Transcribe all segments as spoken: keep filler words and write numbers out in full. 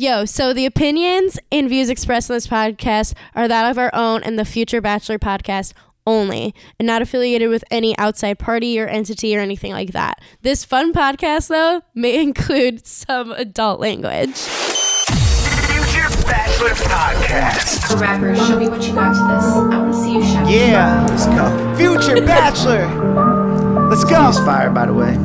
Yo, so the opinions and views expressed in this podcast are that of our own and the Future Bachelor podcast only, and not affiliated with any outside party or entity or anything like that. This fun podcast, though, may include some adult language. Future Bachelor podcast. The rapper, show me what you got to this. I want to see you shine. Yeah, let's go. Future Bachelor. Let's go. He's fired, by the way.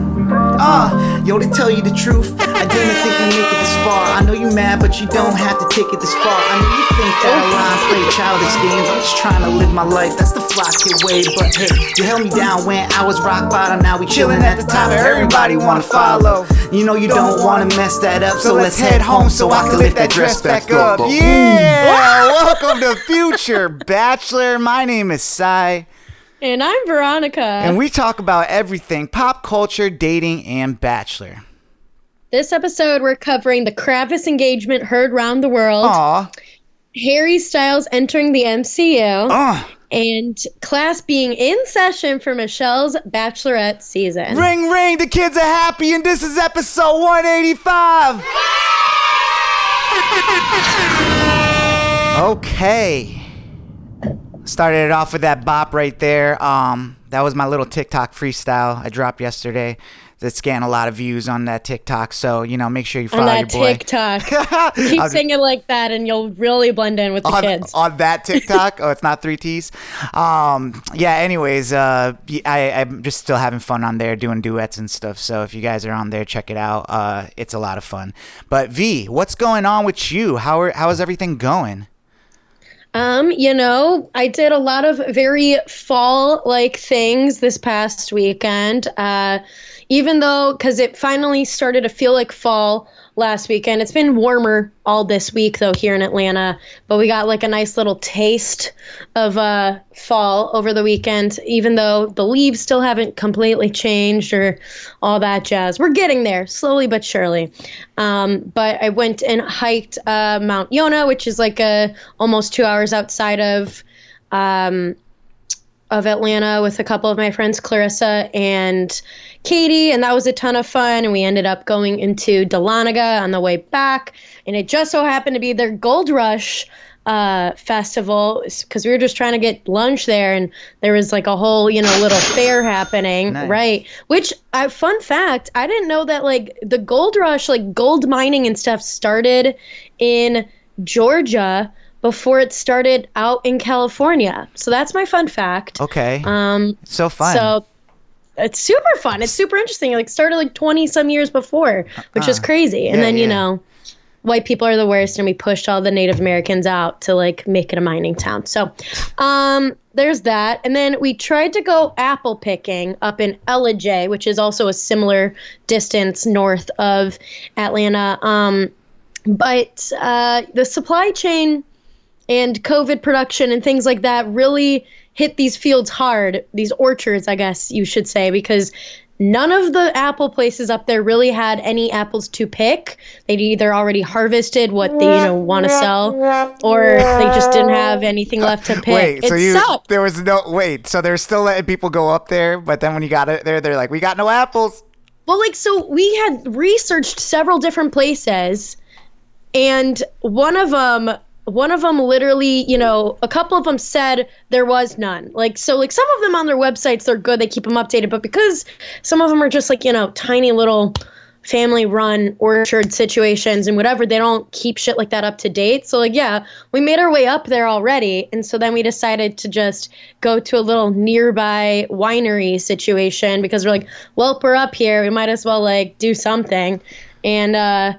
Ah, uh, yo, to tell you the truth, I didn't think you'd make it this far. I know you mad, but you don't have to take it this far. I know you think that I lie and play childish games. I'm just trying to live my life, that's the fly kid way. But hey, you held me down when I was rock bottom. Now we chilling at the top, everybody wanna follow. You know you don't wanna mess that up, so let's head home so I can lift that dress back up. Yeah, welcome to Future Bachelor. My name is Sai. And I'm Veronica. And we talk about everything pop culture, dating, and Bachelor. This episode, we're covering the Kravis engagement heard round the world. Aw. Harry Styles entering the M C U. Aw. And class being in session for Michelle's Bachelorette season. Ring, ring, the kids are happy, and this is episode one eighty-five. Okay. Started it off with that bop right there. Um, that was my little TikTok freestyle I dropped yesterday. That's getting a lot of views on that TikTok. So, you know, make sure you follow your boy. On that TikTok. Keep I'll, singing like that and you'll really blend in with the on, kids. On that TikTok? Oh, it's not three T's? Um, yeah, anyways, uh, I, I'm just still having fun on there doing duets and stuff. So if you guys are on there, check it out. Uh, it's a lot of fun. But V, what's going on with you? How are, how is everything going? Um, you know, I did a lot of very fall-like things this past weekend, uh, even though, because it finally started to feel like fall last weekend. It's been warmer all this week, though, here in Atlanta, but we got like a nice little taste of uh, fall over the weekend, even though the leaves still haven't completely changed or all that jazz. We're getting there, slowly but surely. Um, but I went and hiked uh, Mount Yona, which is like a almost two hours outside of um, of Atlanta with a couple of my friends, Clarissa and Katie, and that was a ton of fun. And we ended up going into Dahlonega on the way back, and it just so happened to be their Gold Rush uh, festival because we were just trying to get lunch there, and there was like a whole, you know, little fair happening, nice. Right? Which, uh, fun fact, I didn't know that like the Gold Rush, like gold mining and stuff, started in Georgia before it started out in California. So that's my fun fact. Okay. Um. So fun. So. It's super fun. It's super interesting. It like started like twenty some years before, which uh, is crazy. And yeah, then, you yeah. know, white people are the worst, and we pushed all the Native Americans out to like make it a mining town. So um, there's that. And then we tried to go apple picking up in Ellijay, which is also a similar distance north of Atlanta. Um, but uh, the supply chain and COVID production and things like that really hit these fields hard, these orchards, I guess you should say, because none of the apple places up there really had any apples to pick. They'd either already harvested what they, you know, want to sell, or they just didn't have anything left to pick. Wait, it so you, sucked. There was no, wait, so they're still letting people go up there, but then when you got it there, they're like, we got no apples. Well, like, so we had researched several different places, and one of them, One of them literally, you know, a couple of them said there was none. Like, so like some of them on their websites, they're good. They keep them updated. But because some of them are just like, you know, tiny little family run orchard situations and whatever, they don't keep shit like that up to date. So like, yeah, we made our way up there already. And so then we decided to just go to a little nearby winery situation because we're like, well, we're up here. We might as well like do something. And, uh,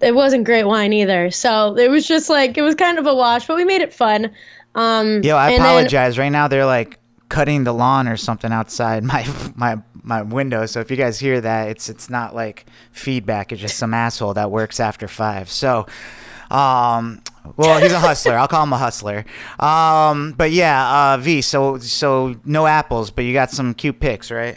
it wasn't great wine either. So it was just like, it was kind of a wash, but we made it fun. Um, Yo, I apologize. Then, right now they're like cutting the lawn or something outside my my my window. So if you guys hear that, it's it's not like feedback. It's just some asshole that works after five. So, um, well, he's a hustler. I'll call him a hustler. Um, but yeah, uh, V, so so no apples, but you got some cute pics, right?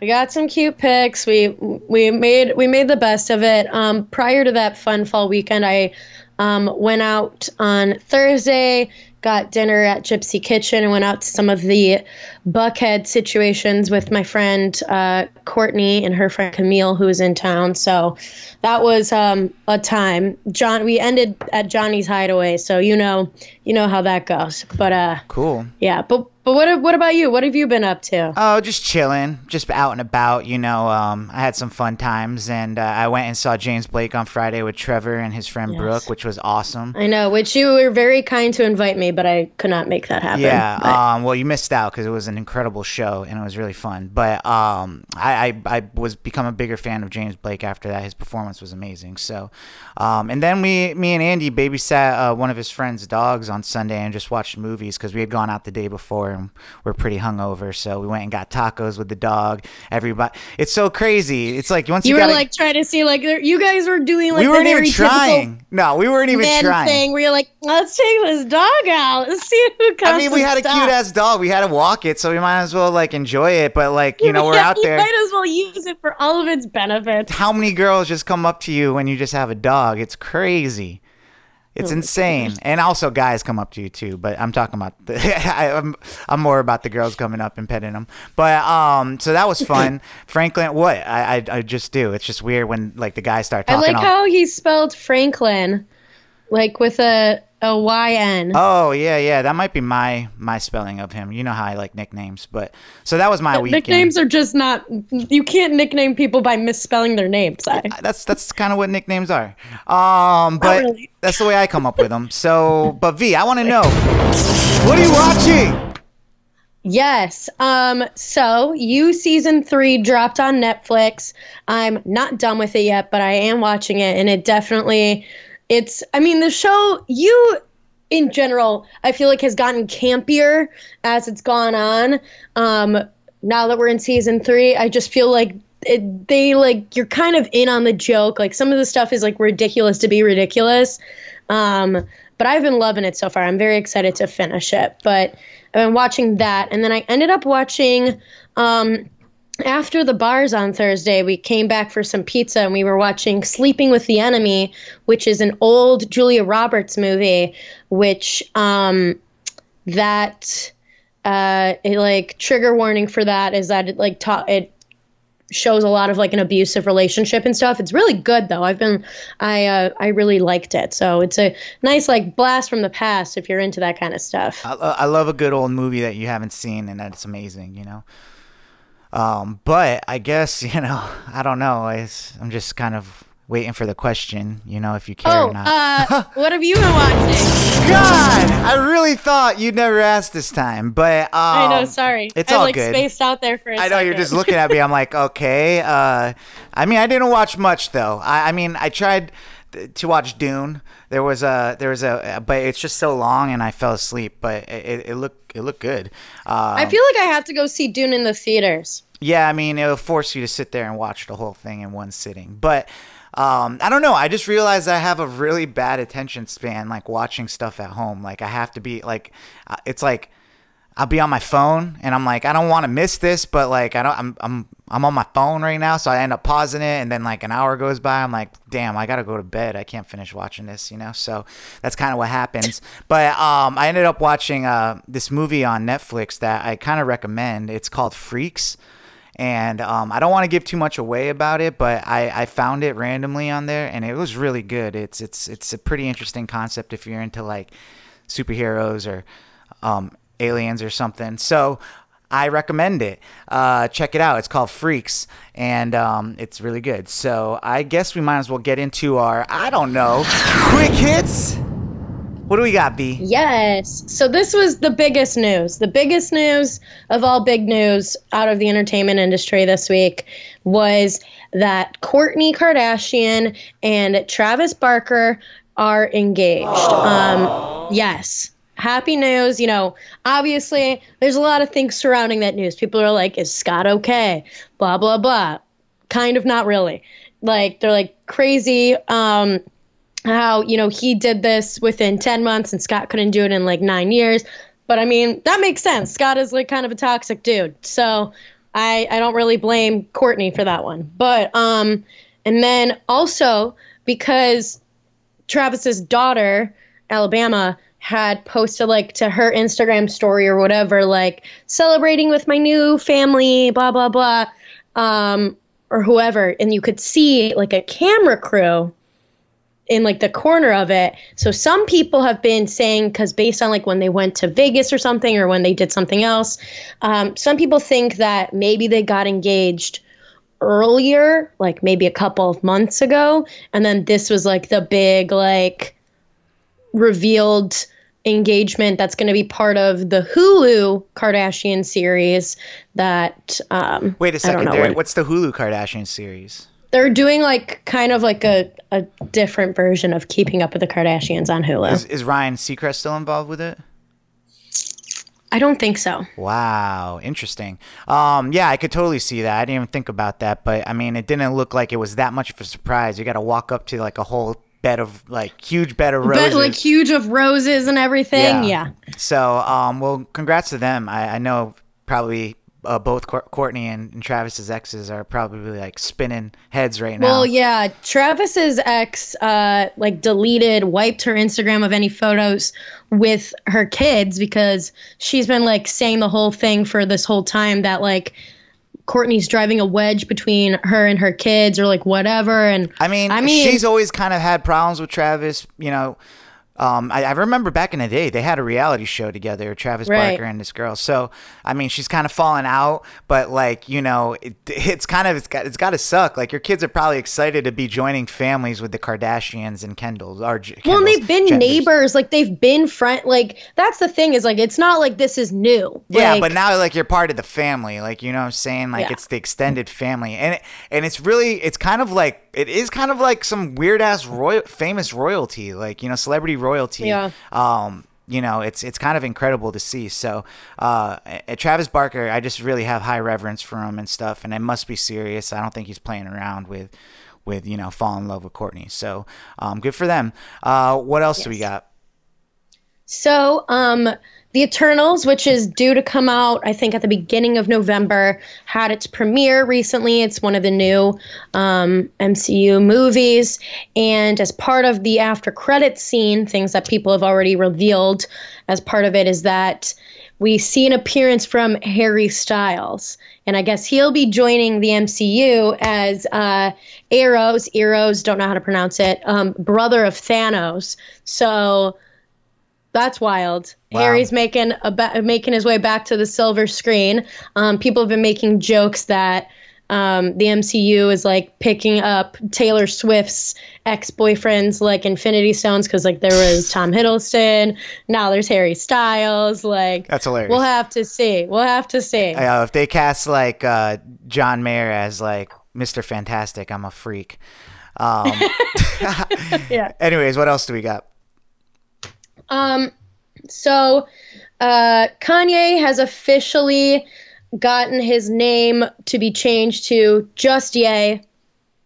We got some cute pics. We we made we made the best of it. Um, prior to that fun fall weekend, I um, went out on Thursday, got dinner at Gypsy Kitchen and went out to some of the Buckhead situations with my friend uh, Kourtney and her friend Camille, who was in town. So that was um, a time. John, we ended at Johnny's Hideaway, so you know, you know how that goes. But uh, cool. Yeah, but but what what about you? What have you been up to? Oh, just chilling, just out and about. You know, um, I had some fun times, and uh, I went and saw James Blake on Friday with Trevor and his friend yes. Brooke, which was awesome. I know, which you were very kind to invite me, but I could not make that happen. Yeah, um, well, you missed out because it was an incredible show and it was really fun. But um, I, I I was become a bigger fan of James Blake after that. His performance was amazing. So, um, and then we, me and Andy babysat uh, one of his friend's dogs on Sunday and just watched movies because we had gone out the day before and we're pretty hungover. So we went and got tacos with the dog. Everybody, it's so crazy. It's like once you, you were gotta, like trying to see like you guys were doing like we weren't even trying. No, we weren't even trying. Thing where you're like, let's take this dog out. Let's see who comes. I mean, we had a cute ass dog. We had to walk it, so we might as well like enjoy it. But like you know, we're yeah, out there. You might as well use it for all of its benefits. How many girls just come up to you when you just have a dog? It's crazy. It's oh insane. And also guys come up to you too, but I'm talking about the, I, I'm, I'm more about the girls coming up and petting them. But um, so that was fun. Franklin, what? I, I I just do. It's just weird when like the guys start talking. I like all- how he spelled Franklin, like with a a Y N. Oh yeah, yeah. That might be my my spelling of him. You know how I like nicknames, but so that was my but weekend. Nicknames are just not. You can't nickname people by misspelling their names. I. That's that's kind of what nicknames are. Um, but. Really. That's the way I come up with them. So, but V, I want to know, what are you watching? Yes. Um. So, You season three dropped on Netflix. I'm not done with it yet, but I am watching it, and it definitely, it's. I mean, the show You, in general, I feel like has gotten campier as it's gone on. Um. Now that we're in season three, I just feel like. It, they like you're kind of in on the joke. Like some of the stuff is like ridiculous to be ridiculous, um, but I've been loving it so far. I'm very excited to finish it. But I've been watching that, and then I ended up watching um, after the bars on Thursday. We came back for some pizza, and we were watching Sleeping with the Enemy, which is an old Julia Roberts movie, which um, that uh, it, like trigger warning for that is that it like ta- it. shows a lot of like an abusive relationship and stuff. It's really good though. I've been, I, uh, I really liked it. So it's a nice like blast from the past if you're into that kind of stuff. I, I love a good old movie that you haven't seen and that's amazing, you know? Um, but I guess, you know, I don't know. I, I'm just kind of waiting for the question, you know, if you care oh, or not. uh, what have you been watching? God, I really thought you'd never ask this time, but um, I know, sorry. It's I'm all like good. Spaced out there for a I know second. You're just looking at me. I'm like, okay. Uh, I mean, I didn't watch much though. I, I mean, I tried th- to watch Dune. There was a there was a, but it's just so long, and I fell asleep. But it, it looked it looked good. Um, I feel like I have to go see Dune in the theaters. Yeah, I mean, it'll force you to sit there and watch the whole thing in one sitting, but. Um, I don't know. I just realized I have a really bad attention span, like watching stuff at home. Like I have to be like, it's like I'll be on my phone and I'm like, I don't want to miss this, but like, I don't, I'm, I'm, I'm on my phone right now. So I end up pausing it. And then like an hour goes by. I'm like, damn, I got to go to bed. I can't finish watching this, you know? So that's kind of what happens. But, um, I ended up watching, uh, this movie on Netflix that I kind of recommend. It's called Freaks. And um, I don't want to give too much away about it, but I, I found it randomly on there, and it was really good. It's it's it's a pretty interesting concept if you're into like superheroes or um, aliens or something. So I recommend it. Uh, check it out. It's called Freaks, and um, it's really good. So I guess we might as well get into our I don't know quick hits. What do we got, B? Yes. So this was the biggest news. The biggest news of all big news out of the entertainment industry this week was that Kourtney Kardashian and Travis Barker are engaged. Um, yes. Happy news. You know, obviously, there's a lot of things surrounding that news. People are like, is Scott okay? Blah, blah, blah. Kind of not really. Like, they're like crazy. Um How, you know, he did this within ten months and Scott couldn't do it in like nine years. But I mean, that makes sense. Scott is like kind of a toxic dude. So I, I don't really blame Kourtney for that one. But um, and then also because Travis's daughter, Alabama, had posted like to her Instagram story or whatever, like celebrating with my new family, blah, blah, blah, um, or whoever. And you could see like a camera crew in like the corner of it. So some people have been saying, because based on like when they went to Vegas or something, or when they did something else, um, some people think that maybe they got engaged earlier, like maybe a couple of months ago. And then this was like the big, like revealed engagement that's going to be part of the Hulu Kardashian series that, um, wait a second, there, what, what's the Hulu Kardashian series? They're doing like kind of like a, a different version of Keeping Up with the Kardashians on Hulu. Is, is Ryan Seacrest still involved with it? I don't think so. Wow. Interesting. Um, yeah, I could totally see that. I didn't even think about that. But I mean, it didn't look like it was that much of a surprise. You got to walk up to like a whole bed of like huge bed of roses. But, like huge of roses and everything. Yeah. yeah. So, um, well, congrats to them. I, I know probably... Uh, both Kourtney and, and Travis's exes are probably like spinning heads right now. Well, yeah, Travis's ex uh, like deleted, wiped her Instagram of any photos with her kids because she's been like saying the whole thing for this whole time that like Kourtney's driving a wedge between her and her kids or like whatever. And I mean, I mean, she's always kind of had problems with Travis, you know. Um, I, I remember back in the day, they had a reality show together, Travis right. Barker and this girl. So, I mean, she's kind of fallen out, but like, you know, it, it's kind of, it's got, it's got to suck. Like your kids are probably excited to be joining families with the Kardashians and Kendalls. Or Kendall's well, and they've been genders. neighbors. Like they've been friend. Like that's the thing is like, it's not like this is new. Like, yeah. But now like you're part of the family. Like, you know what I'm saying? Like yeah. it's the extended family. And, it, and it's really, it's kind of like, it is kind of like some weird ass royal, famous royalty, like, you know, celebrity royalty. Yeah. Um, you know, it's it's kind of incredible to see. So uh, Travis Barker, I just really have high reverence for him and stuff, and it must be serious. I don't think he's playing around with, with you know, falling in love with Kourtney. So um, good for them. Uh, what else yes. do we got? So um, The Eternals, which is due to come out, I think, at the beginning of November, had its premiere recently. It's one of the new um, M C U movies. And as part of the after credits scene, things that people have already revealed as part of it is that we see an appearance from Harry Styles. And I guess he'll be joining the M C U as uh, Eros, Eros, don't know how to pronounce it, um, brother of Thanos. So... that's wild. Wow. Harry's making a ba- making his way back to the silver screen. Um, people have been making jokes that um, the M C U is like picking up Taylor Swift's ex-boyfriends like Infinity Stones because like there was Tom Hiddleston. Now there's Harry Styles. Like that's hilarious. We'll have to see. We'll have to see. Uh, if they cast like uh, John Mayer as like Mister Fantastic, I'm a freak. Um, yeah. Anyways, what else do we got? Um, so, uh, Kanye has officially gotten his name to be changed to just Ye.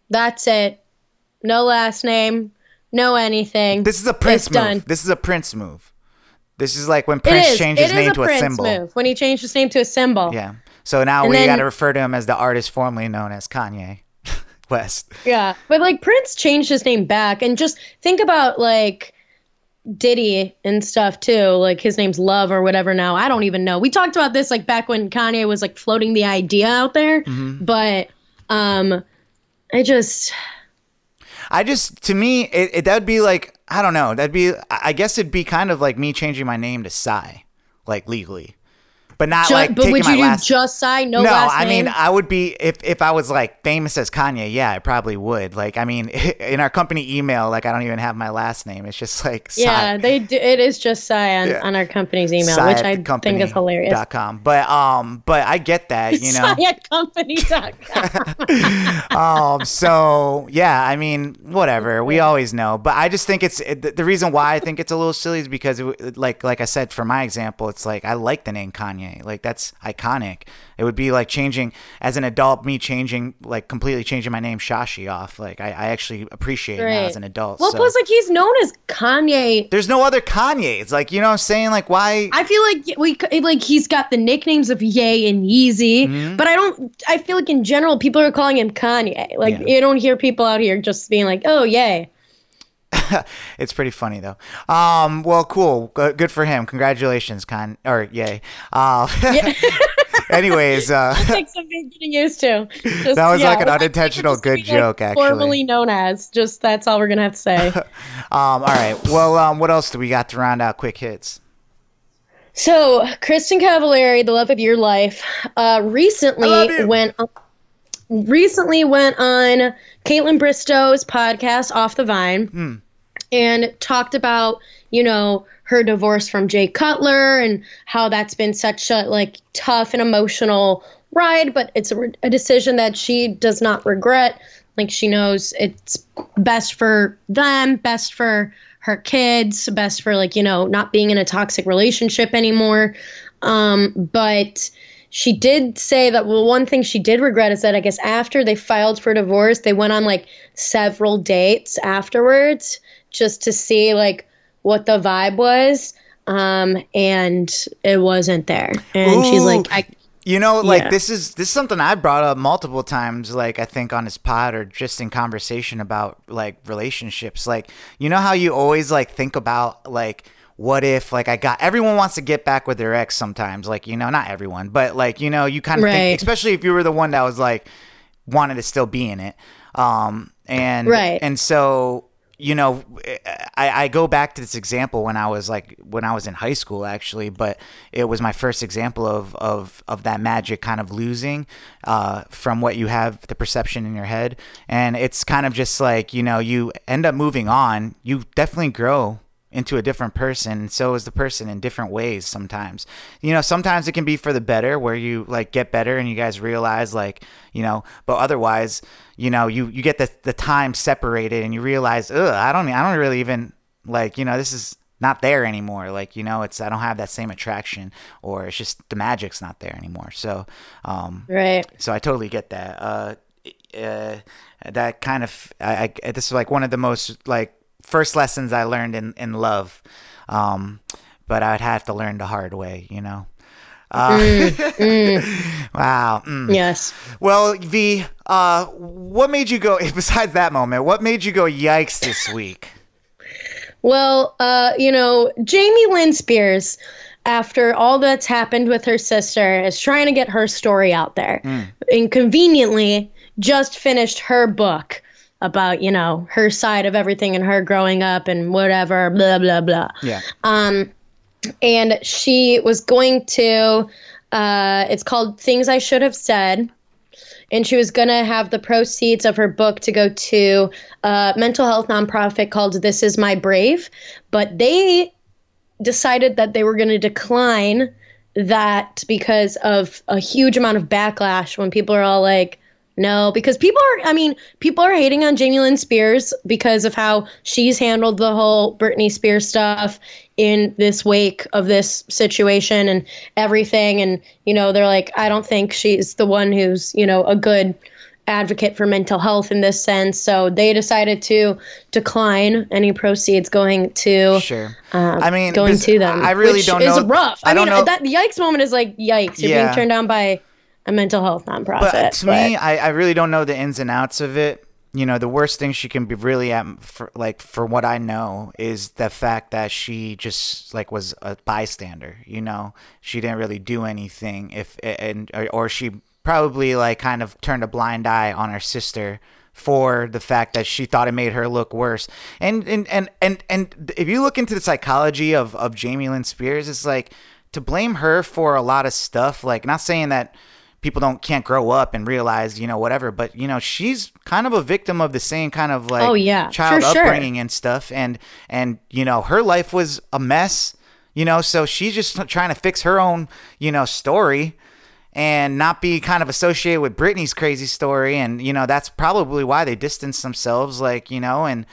That's it. No last name, no anything. This is a Prince it's move. Done. This is a Prince move. This is like when Prince changed his name to a symbol. It is a Prince move, when he changed his name to a symbol. Yeah. So now we got to refer to him as the artist formerly known as Kanye West. Yeah. But like Prince changed his name back, and just think about like Diddy and stuff too, like his name's Love or whatever now. I don't even know. We talked about this like back when Kanye was like floating the idea out there, mm-hmm. but um I just I just to me it, it that would be like I don't know that'd be I guess it'd be kind of like me changing my name to Psy, like legally, but not just, like but taking would my you last... do just Psy no, no last I name? mean I would be if if I was like famous as Kanye. Yeah, I probably would. Like I mean in our company email, like I don't even have my last name. It's just like Psy. Yeah, they do, it is just Psy on, yeah. on our company's email, Psy, which I think is hilarious. .com. But um but I get that, you know. Psy at company dot com. um so yeah, I mean whatever. We always know, but I just think it's it, the reason why I think it's a little silly is because it, like like I said for my example, it's like I like the name Kanye. Like that's iconic. It would be like changing as an adult, me changing, like completely changing my name Shashi off. Like I, I actually appreciate right. it now as an adult. Well, so. Plus like he's known as Kanye. There's no other Kanye. It's like, you know what I'm saying? Like why? I feel like we like he's got the nicknames of Ye and Yeezy, mm-hmm. but I don't, I feel like in general, people are calling him Kanye. Like yeah. you don't hear people out here just being like, oh, Ye. It's pretty funny though. Um, well, cool. Good for him. Congratulations, Con or Ye. Uh, yeah. Anyways, uh, that takes some getting used to. Just, that was yeah, like an unintentional good joke, like, actually. Formally known as. Just that's all we're gonna have to say. um, all right. Well, um, what else do we got to round out? Quick hits. So, Kristen Cavallari, the love of your life, uh, recently went on, recently went on Kaitlyn Bristow's podcast, Off the Vine, mm. and talked about, you know, her divorce from Jay Cutler and how that's been such a, like, tough and emotional ride, but it's a, a decision that she does not regret. Like, she knows it's best for them, best for her kids, best for, like, you know, not being in a toxic relationship anymore. Um, but she did say that, well, one thing she did regret is that I guess after they filed for divorce, they went on like several dates afterwards just to see like what the vibe was. Um, and it wasn't there. And Ooh. she's like, I, you know, like yeah. this is, this is something I brought up multiple times, like I think on his pod or just in conversation about like relationships. Like, you know how you always like think about like, what if like I got, everyone wants to get back with their ex sometimes. Like, you know, not everyone, but like, you know, you kind of right. think, especially if you were the one that was like, wanted to still be in it. Um, and, right. and so, you know, I, I go back to this example when I was like, when I was in high school actually, but it was my first example of, of, of that magic kind of losing, uh, from what you have the perception in your head. And it's kind of just like, you know, you end up moving on, you definitely grow into a different person. So is the person in different ways. Sometimes, you know, sometimes it can be for the better where you like get better and you guys realize like, you know, but otherwise, you know, you, you get the, the time separated and you realize, oh, I don't, I don't really even like, you know, this is not there anymore. Like, you know, it's, I don't have that same attraction or it's just the magic's not there anymore. So, um, right. So I totally get that. Uh, uh, that kind of, I, I, this is like one of the most like, first lessons I learned in, in love. Um, but I'd have to learn the hard way, you know? Uh, mm, mm. Wow. Mm. Yes. Well, V, uh, what made you go, besides that moment, what made you go yikes this week? Well, uh, you know, Jamie Lynn Spears, after all that's happened with her sister, is trying to get her story out there. Mm. And conveniently just finished her book about, you know, her side of everything and her growing up and whatever, blah, blah, blah. Yeah. Um, and she was going to, uh, it's called Things I Should Have Said. And she was going to have the proceeds of her book to go to a mental health nonprofit called This Is My Brave. But they decided that they were going to decline that because of a huge amount of backlash when people are all like, no, because people are, I mean, people are hating on Jamie Lynn Spears because of how she's handled the whole Britney Spears stuff in this wake of this situation and everything. And, you know, they're like, I don't think she's the one who's, you know, a good advocate for mental health in this sense. So they decided to decline any proceeds going to, sure. Um, I mean, going to them. I really don't know. It's rough. I, I mean, don't know. That yikes moment is like, yikes. You're yeah. being turned down by a mental health nonprofit. But to but. me, I, I really don't know the ins and outs of it. You know, the worst thing she can be really at, for, like, for what I know, is the fact that she just like was a bystander. You know, she didn't really do anything. If and or she probably like kind of turned a blind eye on her sister for the fact that she thought it made her look worse. And and and and, and if you look into the psychology of of Jamie Lynn Spears, it's like to blame her for a lot of stuff. Like, not saying that people don't can't grow up and realize, you know, whatever. But, you know, she's kind of a victim of the same kind of like oh, yeah. child For upbringing sure. and stuff. And, and, you know, her life was a mess, you know, so she's just trying to fix her own, you know, story and not be kind of associated with Britney's crazy story. And, you know, that's probably why they distanced themselves, like, you know, and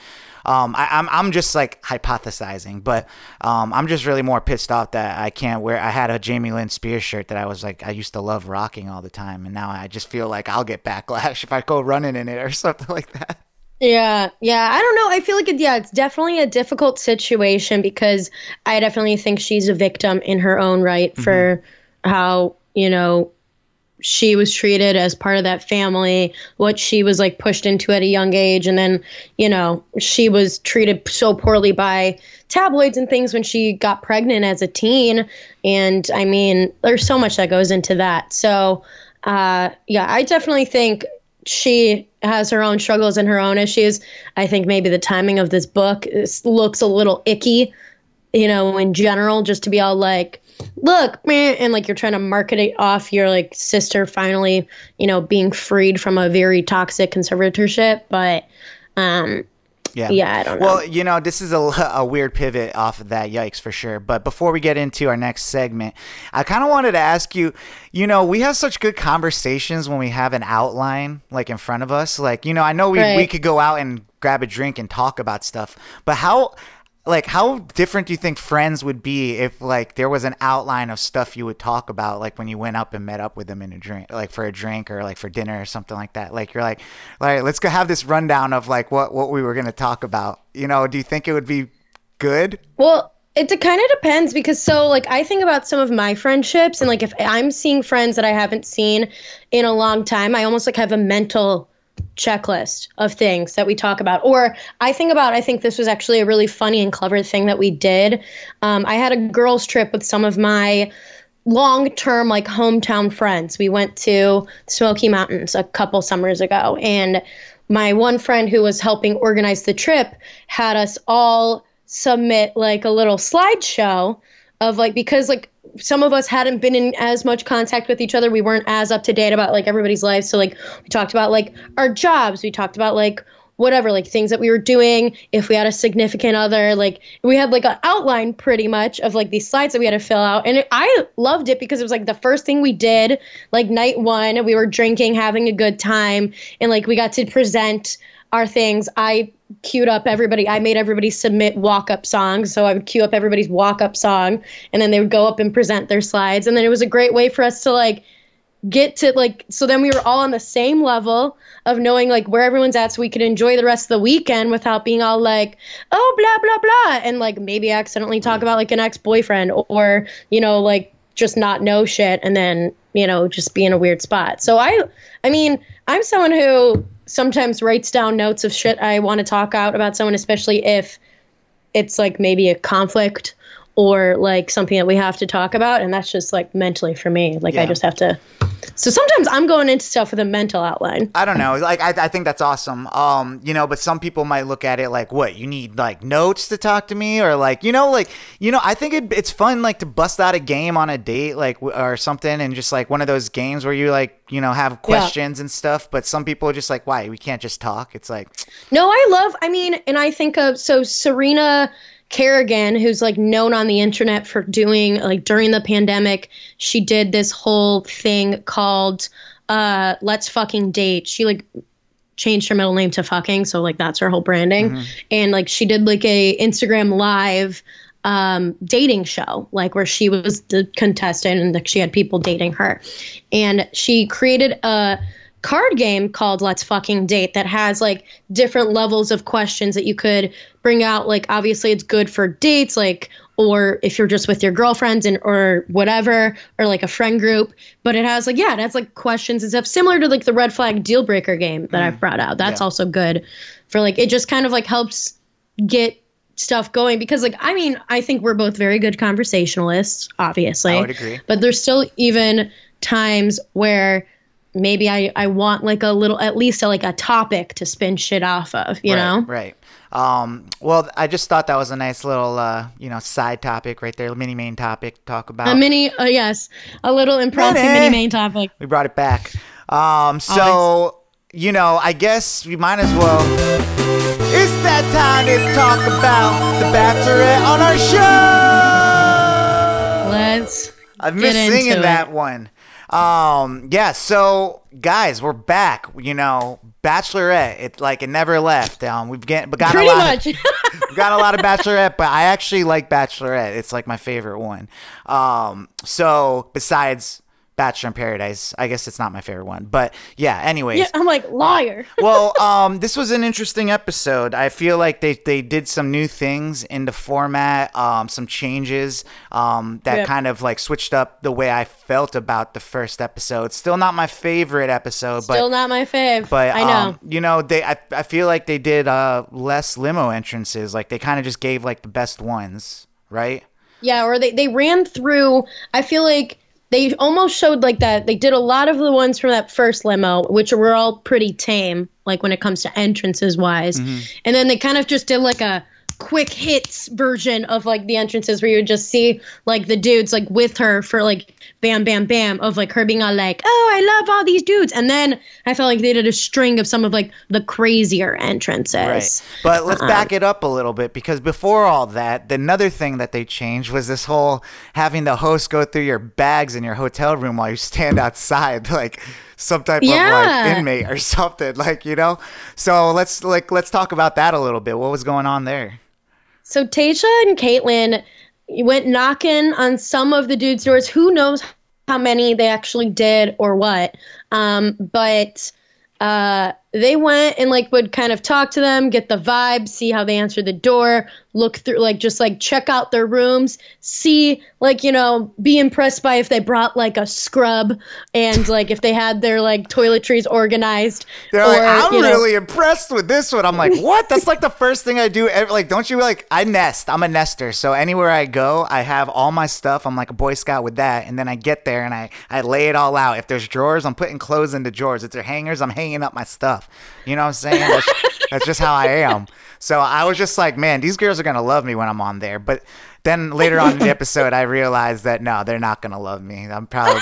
um, I, I'm I'm just like hypothesizing, but um, I'm just really more pissed off that I can't wear. I had a Jamie Lynn Spears shirt that I was like, I used to love rocking all the time. And now I just feel like I'll get backlash if I go running in it or something like that. Yeah. Yeah. I don't know. I feel like, it, yeah, it's definitely a difficult situation because I definitely think she's a victim in her own right for mm-hmm. how, you know, she was treated as part of that family, what she was like pushed into at a young age. And then, you know, she was treated so poorly by tabloids and things when she got pregnant as a teen. And I mean, there's so much that goes into that. So, uh, yeah, I definitely think she has her own struggles and her own issues. I think maybe the timing of this book is, looks a little icky, you know, in general, just to be all like, look, man, and like you're trying to market it off your like sister finally, you know, being freed from a very toxic conservatorship. But um, yeah, yeah, I don't know. Well, you know, this is a, a weird pivot off of that. Yikes, for sure. But before we get into our next segment, I kind of wanted to ask you, you know, we have such good conversations when we have an outline like in front of us. Like, you know, I know we, right. we could go out and grab a drink and talk about stuff, but how... Like, how different do you think Friends would be if, like, there was an outline of stuff you would talk about, like, when you went up and met up with them in a drink, like, for a drink or, like, for dinner or something like that? Like, you're like, all right, let's go have this rundown of, like, what, what we were going to talk about. You know, do you think it would be good? Well, it kind of depends because, so, like, I think about some of my friendships and, like, if I'm seeing friends that I haven't seen in a long time, I almost, like, have a mental checklist of things that we talk about. Or I think about, I think this was actually a really funny and clever thing that we did. Um, I had a girls trip with some of my long-term like hometown friends. We went to Smoky Mountains a couple summers ago. And my one friend who was helping organize the trip had us all submit like a little slideshow of like, because like some of us hadn't been in as much contact with each other. We weren't as up to date about like everybody's lives. So like we talked about like our jobs. We talked about like whatever, like things that we were doing. If we had a significant other, like we had like an outline pretty much of like these slides that we had to fill out. And it, I loved it because it was like the first thing we did, like night one, and we were drinking, having a good time. And like we got to present our things. I queued up everybody. I made everybody submit walk-up songs. So I would queue up everybody's walk-up song, and then they would go up and present their slides. And then it was a great way for us to like get to like, so then we were all on the same level of knowing like where everyone's at, so we could enjoy the rest of the weekend without being all like, oh, blah, blah, blah. And like maybe accidentally talk about like an ex-boyfriend or, you know, like just not know shit. And then, you know, just be in a weird spot. So I, I mean, I'm someone who sometimes writes down notes of shit I want to talk out about someone, especially if it's like maybe a conflict or like something that we have to talk about. And that's just like mentally for me, like yeah. I just have to. So sometimes I'm going into stuff with a mental outline. I don't know. Like, I, I think that's awesome. Um, you know, but some people might look at it like, what, you need like notes to talk to me or like, you know, like, you know, I think it, it's fun, like to bust out a game on a date, like, or something. And just like one of those games where you like, you know, have questions yeah. and stuff. But some people are just like, why? We can't just talk. It's like, no, I love, I mean, and I think of, so Serena Kerrigan, who's like known on the internet for doing like during the pandemic, she did this whole thing called uh Let's Fucking Date. She like changed her middle name to fucking, so like that's her whole branding. Mm-hmm. And like she did like a Instagram live um dating show, like where she was the contestant and like she had people dating her, and she created a card game called Let's Fucking Date that has like different levels of questions that you could bring out. Like obviously it's good for dates, like, or if you're just with your girlfriends and or whatever, or like a friend group. But it has like, yeah, it has like questions and stuff similar to like the red flag deal breaker game that mm. I've brought out. That's yeah. also good for like, it just kind of like helps get stuff going, because like, I mean, I think we're both very good conversationalists, obviously. I would agree. But there's still even times where maybe I, I want like a little, at least a, like a topic to spin shit off of, you right, know? Right. Um, well, I just thought that was a nice little, uh, you know, side topic right there. Mini main topic to talk about. A mini, uh, yes. A little impromptu mini. mini main topic. We brought it back. Um, so, Always. you know, I guess we might as well. It's that time to talk about The Bachelorette on our show. Let's I've been singing it. that one. Um, yeah, so guys, we're back, you know, Bachelorette, it like, it never left. Um, we've get, but got Pretty a lot, much. Of, we've got a lot of Bachelorette, but I actually like Bachelorette. It's like my favorite one. Um, so besides Bachelor in Paradise. I guess it's not my favorite one, but yeah, anyways. Yeah, I'm like, liar. Well, um, this was an interesting episode. I feel like they, they did some new things in the format, um, some changes um, that yeah. kind of like switched up the way I felt about the first episode. Still not my favorite episode. Still but Still not my fave. But, I know. Um, you know, they I, I feel like they did uh, less limo entrances. Like they kind of just gave like the best ones, right? Yeah, or they, they ran through, I feel like they almost showed like that. They did a lot of the ones from that first limo, which were all pretty tame, like when it comes to entrances wise. Mm-hmm. And then they kind of just did like a quick hits version of like the entrances where you would just see like the dudes like with her for like bam, bam, bam of like her being all like, oh, I love all these dudes. And then I felt like they did a string of some of like the crazier entrances. Right. But let's um, back it up a little bit, because before all that, another thing that they changed was this whole having the host go through your bags in your hotel room while you stand outside like some type yeah. of like inmate or something, like, you know. So let's like let's talk about that a little bit. What was going on there? So Tayshia and Kaitlyn went knocking on some of the dudes' doors. Who knows how many they actually did or what. Um, but uh, they went and like would kind of talk to them, get the vibe, see how they answer the door, look through, like just like check out their rooms, see like, you know, be impressed by if they brought like a scrub and like if they had their like toiletries organized. They're or, like, I'm you know, really impressed with this one. I'm like, what? That's like the first thing I do ever. Like, don't you like, I nest, I'm a nester. So anywhere I go, I have all my stuff. I'm like a Boy Scout with that. And then I get there and I, I lay it all out. If there's drawers, I'm putting clothes into drawers. If there are hangers, I'm hanging up my stuff. You know what I'm saying? That's, that's just how I am. So I was just like, man, these girls are going to love me when I'm on there. But then later on in the episode, I realized that, no, they're not going to love me. I'm probably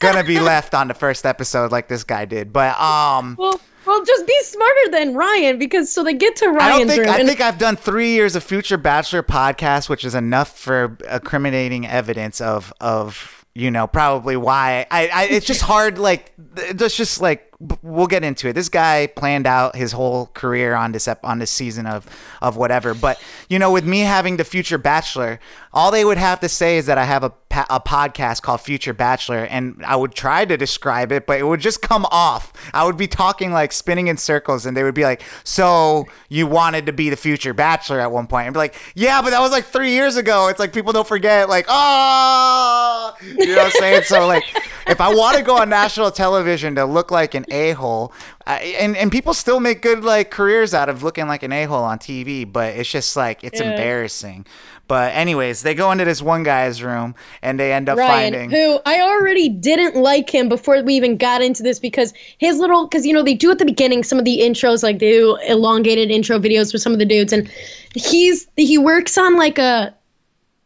going to be left on the first episode like this guy did. But um, well, well, just be smarter than Ryan, because so they get to Ryan's I don't think, room. I think I've done three years of Future Bachelor podcast, which is enough for incriminating evidence of, of you know, probably why. I, I It's just hard. Like, it's just like. We'll get into it. This guy planned out his whole career on this ep- on this season of of whatever. But, you know, with me having the Future Bachelor, all they would have to say is that I have a, pa- a podcast called Future Bachelor, and I would try to describe it, but it would just come off. I would be talking like spinning in circles, and they would be like, so you wanted to be the Future Bachelor at one point. And be like, yeah, but that was like three years ago. It's like people don't forget, like, oh, you know what I'm saying? So, like, if I want to go on national television to look like an a-hole, uh, and and people still make good like careers out of looking like an a-hole on T V, but it's just like it's yeah. embarrassing. But anyways, they go into this one guy's room and they end up Ryan, finding who I already didn't like him before we even got into this, because his little because you know they do at the beginning some of the intros, like they do elongated intro videos with some of the dudes, and he's he works on like a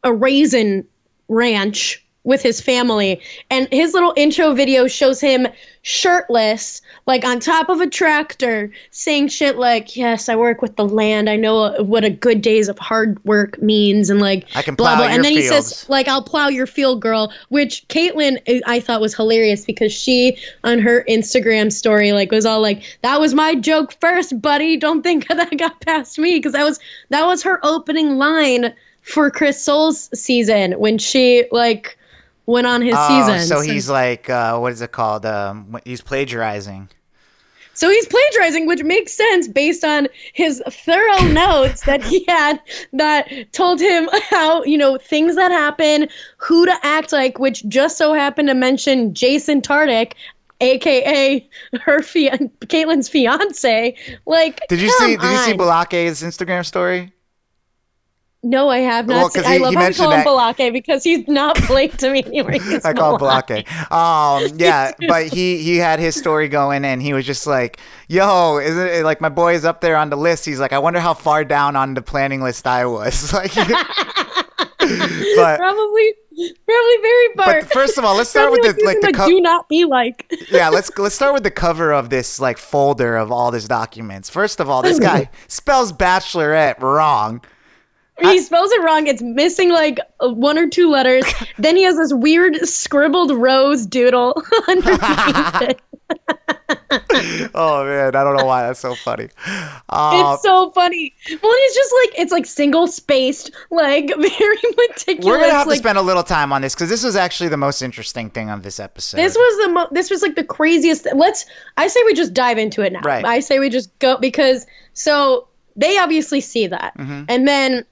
a raisin ranch with his family, and his little intro video shows him shirtless, like on top of a tractor, saying shit like, yes, I work with the land, I know what a good days of hard work means, and like I can plow blah, blah. Your and then fields. He says like, I'll plow your field, girl, which Kaitlyn I thought was hilarious, because she on her Instagram story like was all like, that was my joke first, buddy, don't think that got past me, because that was that was her opening line for Chris Soul's season when she like went on his oh, season. So he's like, uh, what is it called? Um, he's plagiarizing. So he's plagiarizing, which makes sense based on his thorough notes that he had that told him how, you know, things that happen, who to act like, which just so happened to mention Jason Tardik, A K A her fian- Kaitlyn's fiance. Like, did you see? Did you see Balake's Instagram story? No, I have not. Well, he, I love how I call him Balake, because he's not Blake to me anymore. I call him Balake. Um, yeah, but he, he had his story going, and he was just like, yo, isn't it like my boy is up there on the list? He's like, I wonder how far down on the planning list I was. Like, but, probably, probably very far. But first of all, let's start with like the like the co- do not be like. yeah, let's let's start with the cover of this like folder of all these documents. First of all, this guy spells bachelorette wrong. He spells it wrong. It's missing like one or two letters. Then he has this weird scribbled rose doodle underneath it. Oh man, I don't know why that's so funny. Uh, it's so funny. Well, it's just like it's like single spaced, like very meticulous. We're gonna have like, to spend a little time on this because this was actually the most interesting thing on this episode. This was the mo- this was like the craziest. Th- Let's. I say we just dive into it now. Right. I say we just go because so they obviously see that, mm-hmm. and then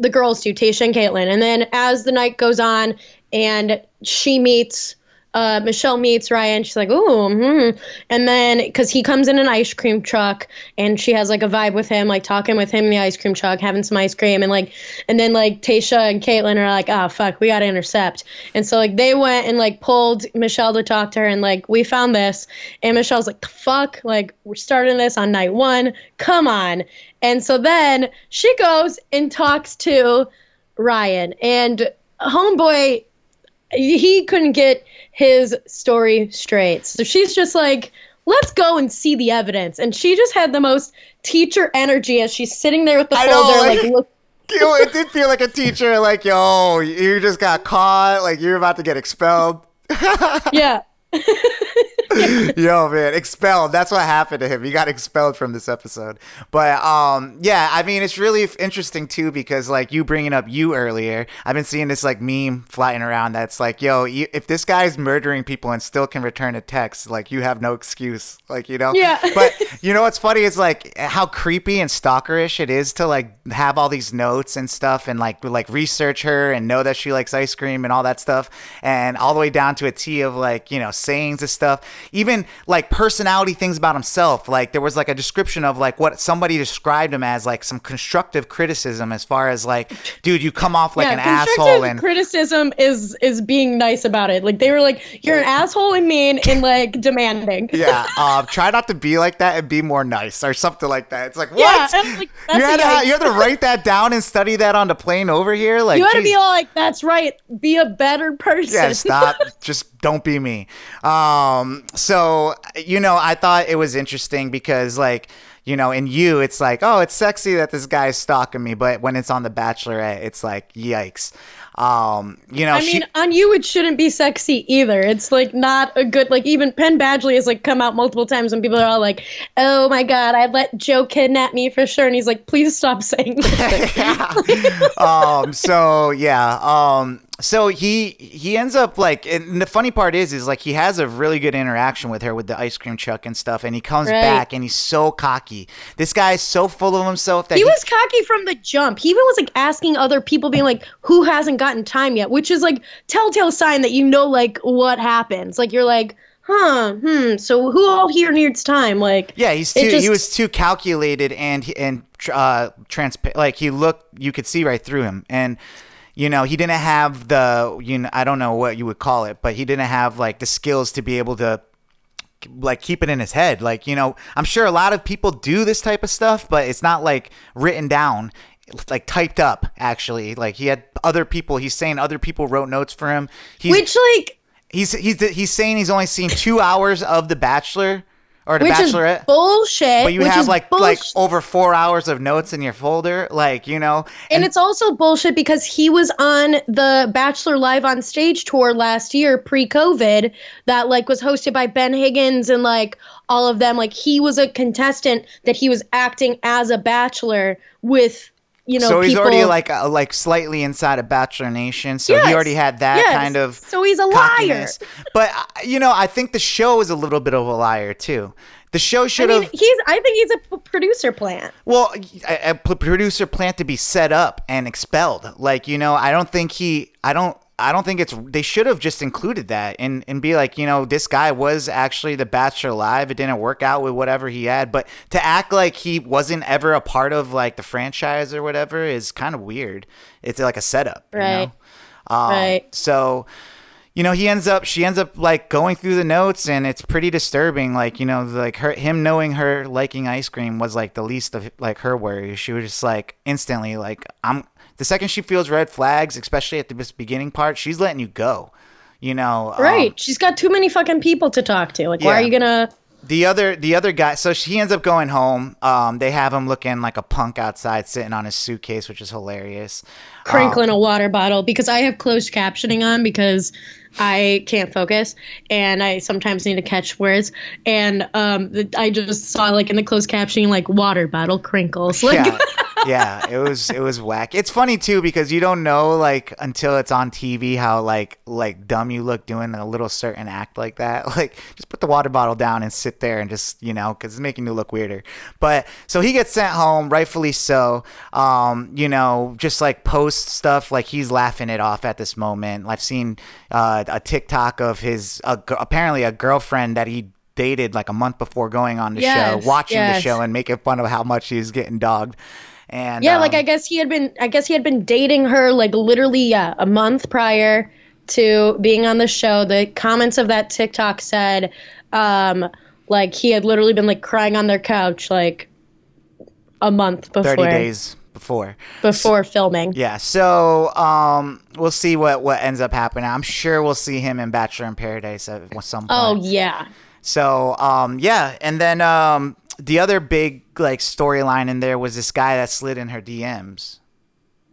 the girls do, Tayshia and Kaitlyn, and then as the night goes on and she meets. Uh, Michelle meets Ryan. She's like, ooh, hmm. And then, because he comes in an ice cream truck, and she has, like, a vibe with him, like, talking with him in the ice cream truck, having some ice cream, and, like, and then, like, Tayshia and Kaitlyn are like, oh, fuck, we gotta intercept. And so, like, they went and, like, pulled Michelle to talk to her, and, like, we found this. And Michelle's like, the fuck? Like, we're starting this on night one. Come on. And so then she goes and talks to Ryan. And homeboy, he couldn't get his story straight. So she's just like, let's go and see the evidence. And she just had the most teacher energy as she's sitting there with the I folder. Know, like, like look- you know, it did feel like a teacher, like, yo, you just got caught. Like, you're about to get expelled. Yeah. Yo, man, expelled. That's what happened to him. He got expelled from this episode. But um, yeah, I mean, it's really interesting too because like you bringing up you earlier, I've been seeing this like meme flying around that's like, yo, you, if this guy's murdering people and still can return a text, like you have no excuse, like you know. Yeah. But you know what's funny is like how creepy and stalkerish it is to like have all these notes and stuff and like like research her and know that she likes ice cream and all that stuff and all the way down to a T of like you know sayings and stuff. Even like personality things about himself. Like there was like a description of like what somebody described him as, like some constructive criticism as far as like, dude, you come off like yeah, an asshole. And criticism is is being nice about it. Like they were like, you're an asshole and mean and like demanding. Yeah. Uh, try not to be like that and be more nice or something like that. It's like, what? Yeah, like, you, had to, you had to write that down and study that on the plane over here. Like you had geez. To be all like, that's right. Be a better person. Yeah, stop. Just don't be me. Um, so, you know, I thought it was interesting because like, you know, in you, it's like, oh, it's sexy that this guy is stalking me. But when it's on The Bachelorette, it's like, yikes. Um, you know, I mean, she- on you, it shouldn't be sexy either. It's like not a good, like even Penn Badgley has like come out multiple times when people are all like, oh my God, I'd let Joe kidnap me for sure. And he's like, please stop saying that. um, so yeah. Um, so he, he ends up like, and the funny part is, is like, he has a really good interaction with her with the ice cream truck and stuff. And he comes right. back and he's so cocky. This guy is so full of himself that he, he was cocky from the jump. He even was like asking other people being like, who hasn't gotten time yet, which is like telltale sign that you know like what happens, like you're like huh hmm so who all here needs time, like yeah he's too just, he was too calculated and and uh transparent, like he looked, you could see right through him. And you know, he didn't have the, you know, I don't know what you would call it, but he didn't have like the skills to be able to like keep it in his head. Like, you know, I'm sure a lot of people do this type of stuff, but it's not like written down, like typed up actually. Like he had other people, he's saying other people wrote notes for him. He's, which like he's he's he's saying he's only seen two hours of The Bachelor or The which Bachelorette. Is bullshit. But you which have like bullsh- like over four hours of notes in your folder, like you know. And, and it's also bullshit because he was on the Bachelor Live on Stage tour last year, pre-COVID, that like was hosted by Ben Higgins and like all of them. Like he was a contestant that he was acting as a bachelor with. You know, so he's people, already like uh, like slightly inside of Bachelor Nation. So yes, he already had that yes. kind of. So he's a liar. But, uh, you know, I think the show is a little bit of a liar, too. The show should have. I mean, he's. I think he's a producer plant. Well, a, a producer plant to be set up and expelled. Like, you know, I don't think he I don't. I don't think it's they should have just included that and, and be like, you know, this guy was actually the Bachelor Live. It didn't work out with whatever he had. But to act like he wasn't ever a part of like the franchise or whatever is kind of weird. It's like a setup. Right. You know? um, right. So, you know, he ends up she ends up like going through the notes and it's pretty disturbing. Like, you know, like her him knowing her liking ice cream was like the least of like her worries. She was just like instantly like I'm. The second she feels red flags, especially at the beginning part, she's letting you go, you know. Right. Um, she's got too many fucking people to talk to. Like, yeah. why are you going to The other the other guy, so he ends up going home. Um, they have him looking like a punk outside, sitting on his suitcase, which is hilarious. Crinkling um, a water bottle, because I have closed captioning on because I can't focus and I sometimes need to catch words. And um, I just saw like in the closed captioning, like water bottle crinkles. Like, yeah. Yeah, it was it was whack. It's funny too because you don't know like until it's on T V how like like dumb you look doing a little certain act like that. Like just put the water bottle down and sit there and just, you know, because it's making you look weirder. But so he gets sent home, rightfully so. Um, you know, just like post stuff like he's laughing it off at this moment. I've seen uh, a TikTok of his uh, apparently a girlfriend that he dated like a month before going on the yes, show, watching yes. the show and making fun of how much he was getting dogged. And, yeah, um, like I guess he had been, I guess he had been dating her like literally yeah, a month prior to being on the show. The comments of that TikTok said, um, like he had literally been like crying on their couch like a month before, thirty days before, before so, filming. Yeah, so um, we'll see what what ends up happening. I'm sure we'll see him in Bachelor in Paradise at some point. Oh yeah. So um, yeah, and then um, the other big. Like storyline in there was this guy that slid in her D Ms.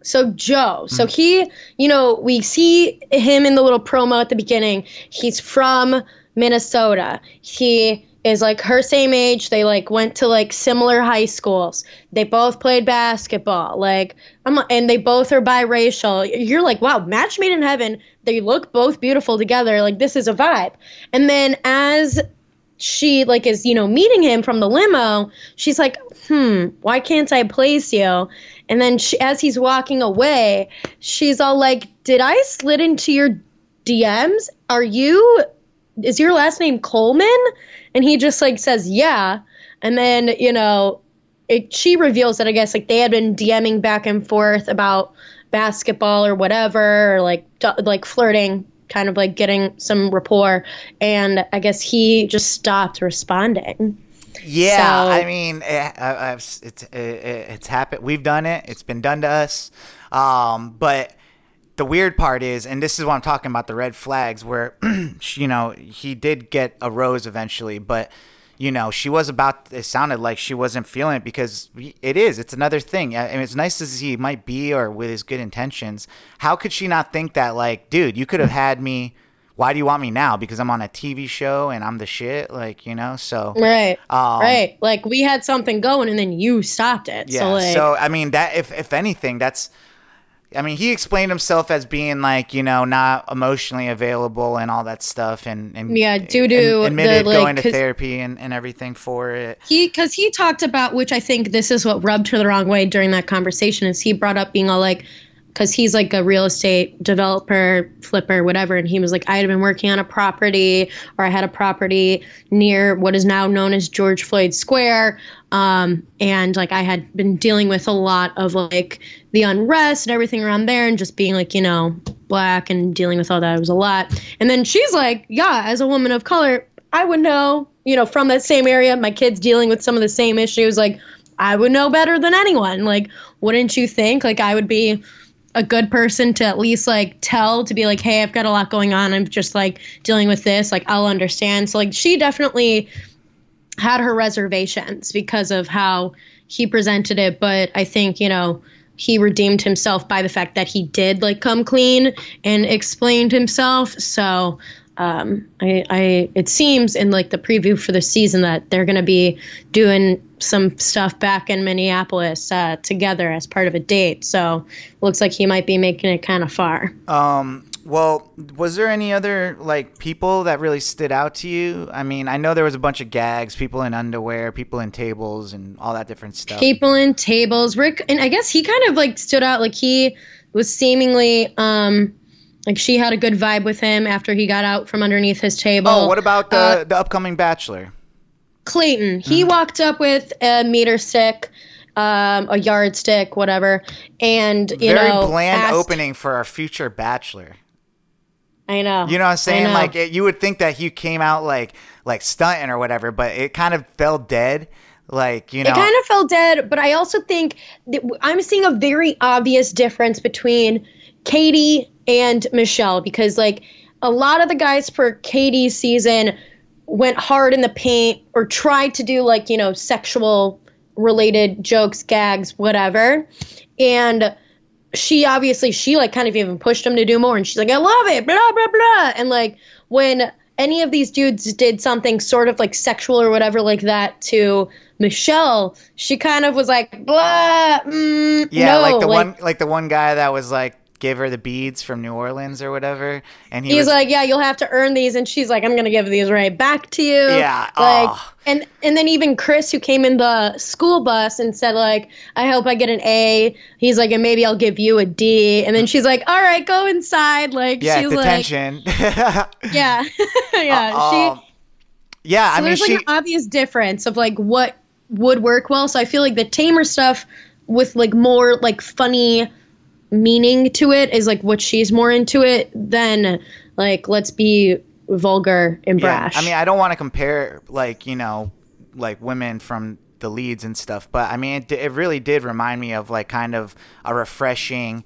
So Joe, so mm-hmm. he, you know, we see him in the little promo at the beginning. He's from Minnesota. He is like her same age. They like went to like similar high schools. They both played basketball. Like I'm, and they both are biracial. You're like, wow, match made in heaven. They look both beautiful together. Like this is a vibe. And then as she like is, you know, meeting him from the limo, she's like, hmm, why can't I place you? And then she, as he's walking away, she's all like, did I slid into your D Ms? Are you, is your last name Coleman? And he just like says, yeah. And then, you know, it, she reveals that I guess like they had been DMing back and forth about basketball or whatever, or like like flirting, kind of like getting some rapport, and I guess he just stopped responding. Yeah, so, I mean, it, I, I've, it's it, it's happened. We've done it. It's been done to us. Um, but the weird part is, and this is what I'm talking about, the red flags where, you know, he did get a rose eventually, but, you know, she was about, it sounded like she wasn't feeling it because it is, it's another thing. I mean, it's nice as he might be or with his good intentions. How could she not think that like, dude, you could have had me. Why do you want me now? Because I'm on a T V show and I'm the shit. Like, you know, so. Right. Um, right. Like we had something going and then you stopped it. Yeah. So, like, so I mean that if, if anything, that's, I mean, he explained himself as being like, you know, not emotionally available and all that stuff. And, and yeah, due to admitted the, like, going to therapy and, and everything for it. He, because he talked about, which I think this is what rubbed her the wrong way during that conversation, is he brought up being all like, because he's like a real estate developer, flipper, whatever. And he was like, I had been working on a property, or I had a property near what is now known as George Floyd Square. Um, and like I had been dealing with a lot of like the unrest and everything around there, and just being like, you know, black and dealing with all that. It was a lot. And then she's like, yeah, as a woman of color, I would know, you know, from that same area, my kids dealing with some of the same issues. Like I would know better than anyone. Like, wouldn't you think like I would be a good person to at least like tell, to be like, hey, I've got a lot going on. I'm just like dealing with this. Like I'll understand. So like she definitely had her reservations because of how he presented it. But I think, you know, he redeemed himself by the fact that he did like come clean and explained himself. So um, I, I, it seems in like the preview for the season that they're going to be doing some stuff back in Minneapolis uh, together as part of a date. So looks like he might be making it kind of far. Um, well, was there any other like people that really stood out to you? I mean, I know there was a bunch of gags, people in underwear, people in tables and all that different stuff. People in tables. Rick. And I guess he kind of like stood out. Like he was seemingly, um, like she had a good vibe with him after he got out from underneath his table. Oh, what about the, uh, the upcoming Bachelor? Clayton. He mm. walked up with a meter stick, um, a yardstick, whatever, and you Very know, bland asked, opening for our future Bachelor. I know. You know what I'm saying? Like it, you would think that he came out like like stunting or whatever, but it kind of fell dead. Like, you know, it kind of fell dead. But I also think that I'm seeing a very obvious difference between Katie and Michelle, because like a lot of the guys for Katie's season went hard in the paint or tried to do like, you know, sexual related jokes, gags, whatever. And she obviously, she like kind of even pushed him to do more. And she's like, I love it, blah, blah, blah. And like when any of these dudes did something sort of like sexual or whatever like that to Michelle, she kind of was like, blah, mm, yeah, no. like the like, one, like the one guy that was like, gave her the beads from New Orleans or whatever. And he He's was, like, yeah, you'll have to earn these. And she's like, I'm going to give these right back to you. Yeah. Like, oh. And and then even Chris, who came in the school bus and said, like, I hope I get an A. He's like, and maybe I'll give you a D. And then she's like, all right, go inside. Like, yeah, she's detention. Like, yeah. yeah. Uh, she, yeah. I so mean, there's she, like an obvious difference of like what would work well. So I feel like the tamer stuff with like more like funny meaning to it is like what she's more into it than like let's be vulgar and brash. Yeah, I mean, I don't want to compare like, you know, like women from the leads and stuff, but I mean it, it really did remind me of like kind of a refreshing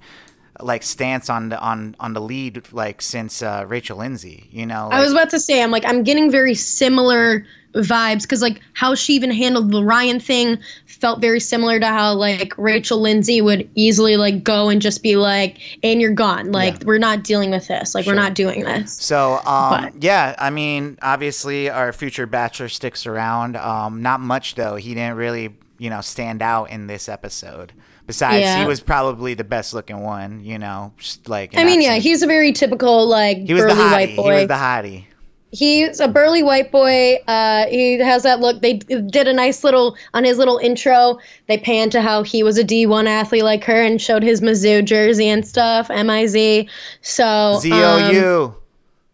like stance on the on on the lead like since uh Rachel Lindsay, you know. Like, I was about to say, I'm like I'm getting very similar vibes because like how she even handled the Ryan thing felt very similar to how like Rachel Lindsay would easily like go and just be like, and you're gone, like yeah. we're not dealing with this, like sure. we're not doing this. So um but. yeah, I mean obviously our future bachelor sticks around. Um not much though. He didn't really, you know, stand out in this episode. Besides, yeah. he was probably the best looking one, you know, just like. I mean, absence. yeah, he's a very typical like burly white boy. He was the hottie. He's a burly white boy. Uh, he has that look. They did a nice little on his little intro. They panned to how he was a D one athlete like her and showed his Mizzou jersey and stuff. M I Z. So Z O U. Um,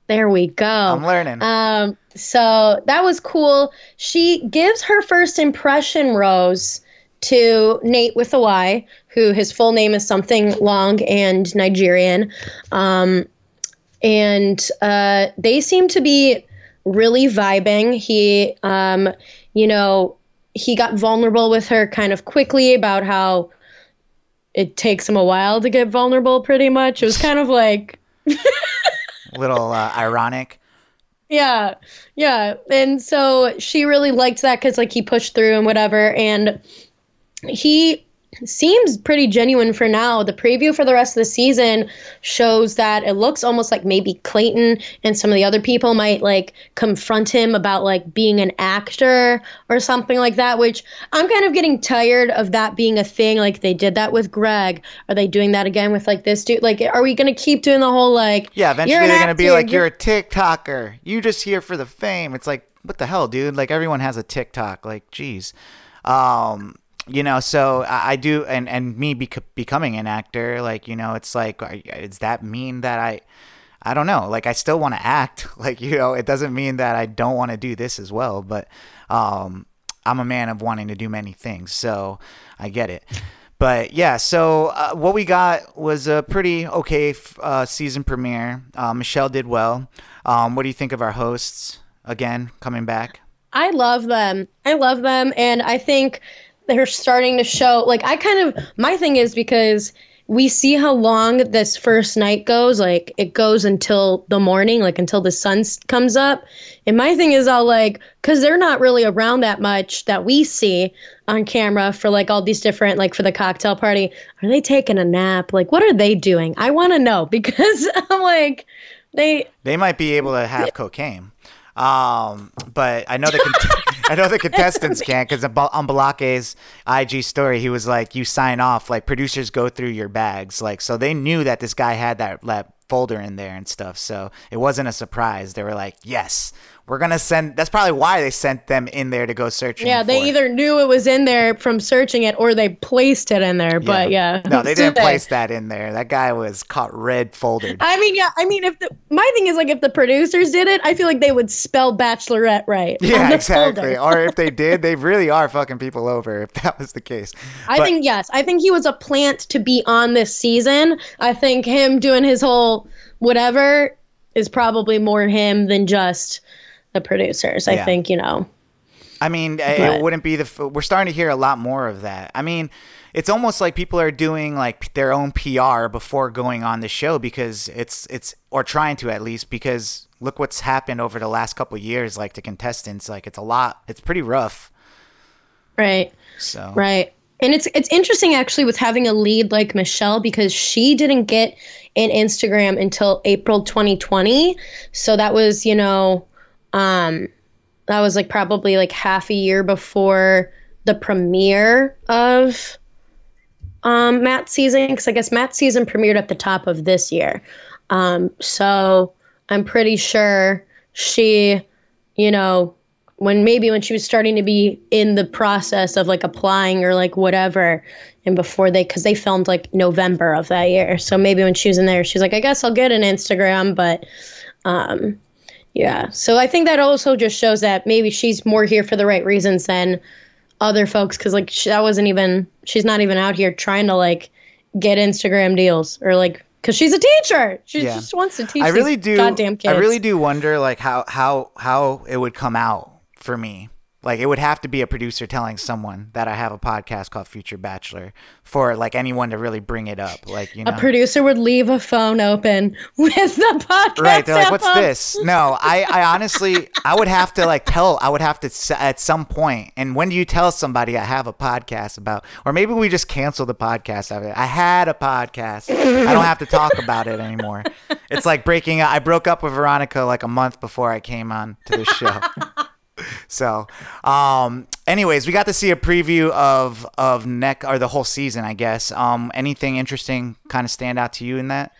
there we go. I'm learning. Um, so that was cool. She gives her first impression rose to Nate with a Y, who his full name is something long and Nigerian. Um, and uh, they seem to be really vibing. He, um, you know, he got vulnerable with her kind of quickly about how it takes him a while to get vulnerable pretty much. It was kind of like... little uh, ironic. Yeah, yeah. And so she really liked that because, like, he pushed through and whatever. And... he seems pretty genuine for now. The preview for the rest of the season shows that it looks almost like maybe Clayton and some of the other people might like confront him about like being an actor or something like that, which I'm kind of getting tired of that being a thing. Like they did that with Greg. Are they doing that again with like this dude? Like, are we going to keep doing the whole like, yeah, eventually they're going to be like, you're a TikToker. You just here for the fame. It's like, what the hell, dude? Like everyone has a TikTok. Like, geez. Um, You know, so I do, and, and me bec- becoming an actor, like, you know, it's like, does that mean that I, I don't know, like, I still want to act, like, you know, it doesn't mean that I don't want to do this as well, but um, I'm a man of wanting to do many things, so I get it. But yeah, so uh, what we got was a pretty okay f- uh, season premiere. Uh, Michelle did well. Um, what do you think of our hosts, again, coming back? I love them. I love them, and I think... they're starting to show, like, I kind of, my thing is because we see how long this first night goes. Like, it goes until the morning, like, until the sun comes up. And my thing is I'll, like, because they're not really around that much that we see on camera for, like, all these different, like, for the cocktail party. Are they taking a nap? Like, what are they doing? I want to know because I'm, like, they. They might be able to have cocaine. Um, but I know the con- I know the contestants can't because on Balake's I G story, he was like, "You sign off, like producers go through your bags, like so they knew that this guy had that that folder in there and stuff, so it wasn't a surprise. They were like, yes, we're gonna send. That's probably why they sent them in there to go searching. Yeah, they for either it. knew it was in there from searching it or they placed it in there. Yeah. But yeah, no, they didn't place that in there. That guy was caught red-folded. I mean, yeah, I mean, if the, my thing is like if the producers did it, I feel like they would spell Bachelorette right. Yeah, exactly. Or if they did, they really are fucking people over. If that was the case, I but, think yes, I think he was a plant to be on this season. I think him doing his whole whatever is probably more him than just. The producers, I yeah. think, you know. I mean, but. it wouldn't be the. We're starting to hear a lot more of that. I mean, it's almost like people are doing like their own P R before going on the show because it's it's or trying to at least because look what's happened over the last couple of years. Like the contestants, like it's a lot. It's pretty rough. Right. So. Right. And it's it's interesting actually with having a lead like Michelle because she didn't get an Instagram until April twenty twenty. So that was, you know, um, that was like probably like half a year before the premiere of um, Matt's season because I guess Matt's season premiered at the top of this year. Um, so I'm pretty sure she, you know, when maybe when she was starting to be in the process of like applying or like whatever and before they, cause they filmed like November of that year. So maybe when she was in there, she's like, I guess I'll get an Instagram, but um, yeah. So I think that also just shows that maybe she's more here for the right reasons than other folks. Cause like she, that wasn't even, she's not even out here trying to like get Instagram deals or like, cause she's a teacher. She yeah. just wants to teach I really these do, goddamn kids. I really do wonder like how, how, how it would come out. For me, like it would have to be a producer telling someone that I have a podcast called Future Bachelor for like anyone to really bring it up. Like, you know, a producer would leave a phone open with the podcast. Right. They're like, what's this? No, I, I honestly, I would have to like tell, I would have to at some point. And when do you tell somebody I have a podcast about, or maybe we just cancel the podcast of it. I had a podcast. I don't have to talk about it anymore. It's like breaking up. I broke up with Veronica like a month before I came on to the show. So, um, anyways, we got to see a preview of, of neck or the whole season, I guess. Um, anything interesting kind of stand out to you in that?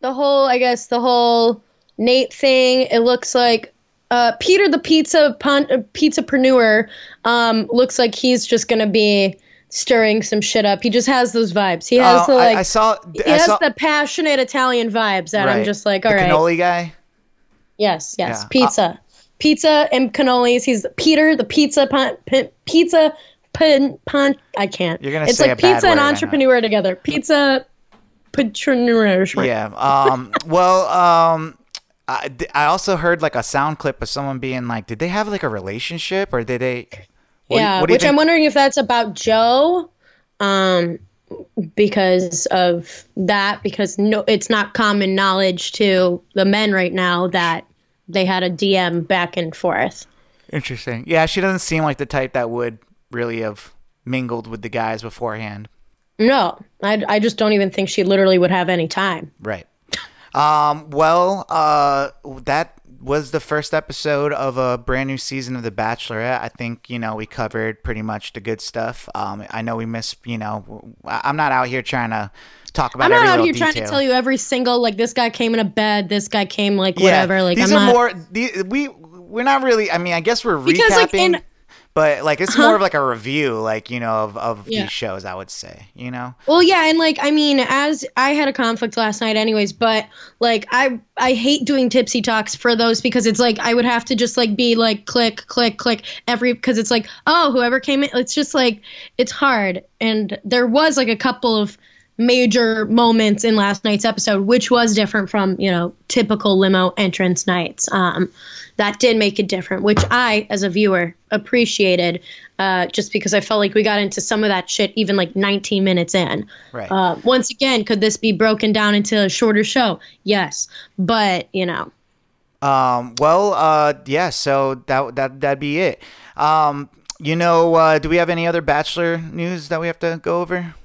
The whole, I guess the whole Nate thing, it looks like, uh, Peter, the pizza pun- pizzapreneur, um, looks like he's just going to be stirring some shit up. He just has those vibes. He has uh, the, like, I, I saw, he I has saw, the passionate Italian vibes that right. I'm just like, all the right. Cannoli guy. Yes. Yes. Yeah. Pizza. Uh, Pizza and cannolis. He's Peter, the pizza pun, p- pizza pun, pun. I can't. You're gonna it's say like a pizza bad word, and entrepreneur together. Pizza, entrepreneur. Yeah. Um. well. Um. I, I also heard like a sound clip of someone being like, "Did they have like a relationship, or did they?" What yeah. Do, what do you which think? I'm wondering if that's about Joe, um, because of that. Because no, it's not common knowledge to the men right now that. They had a D M back and forth. Interesting. Yeah, she doesn't seem like the type that would really have mingled with the guys beforehand. No, I, I just don't even think she literally would have any time. Right. Um, well, uh, that was the first episode of a brand new season of The Bachelorette. I think, you know, we covered pretty much the good stuff. Um, I know we missed, you know, I'm not out here trying to talk about every little detail. I'm not out here trying to tell you every single, like, this guy came in a bed, this guy came, like, whatever. Yeah, like, these I'm are not... more, these, we, we're not really, I mean, I guess we're because, recapping, like, in... but, like, it's huh? more of, like, a review, like, you know, of, of yeah. these shows, I would say, you know? Well, yeah, and, like, I mean, as I had a conflict last night anyways, but, like, I I hate doing tipsy talks for those because it's, like, I would have to just, like, be, like, click, click, click, every, because it's, like, oh, whoever came in, it's just, like, it's hard. And there was, like, a couple of major moments in last night's episode, which was different from, you know, typical limo entrance nights. Um, that did make it different, which I, as a viewer, appreciated uh, just because I felt like we got into some of that shit even like nineteen minutes in. Right. Uh, once again, could this be broken down into a shorter show? Yes. But, you know. Um, well, uh, yeah, so that, that, that'd be it. Um, you know, uh, do we have any other Bachelor news that we have to go over?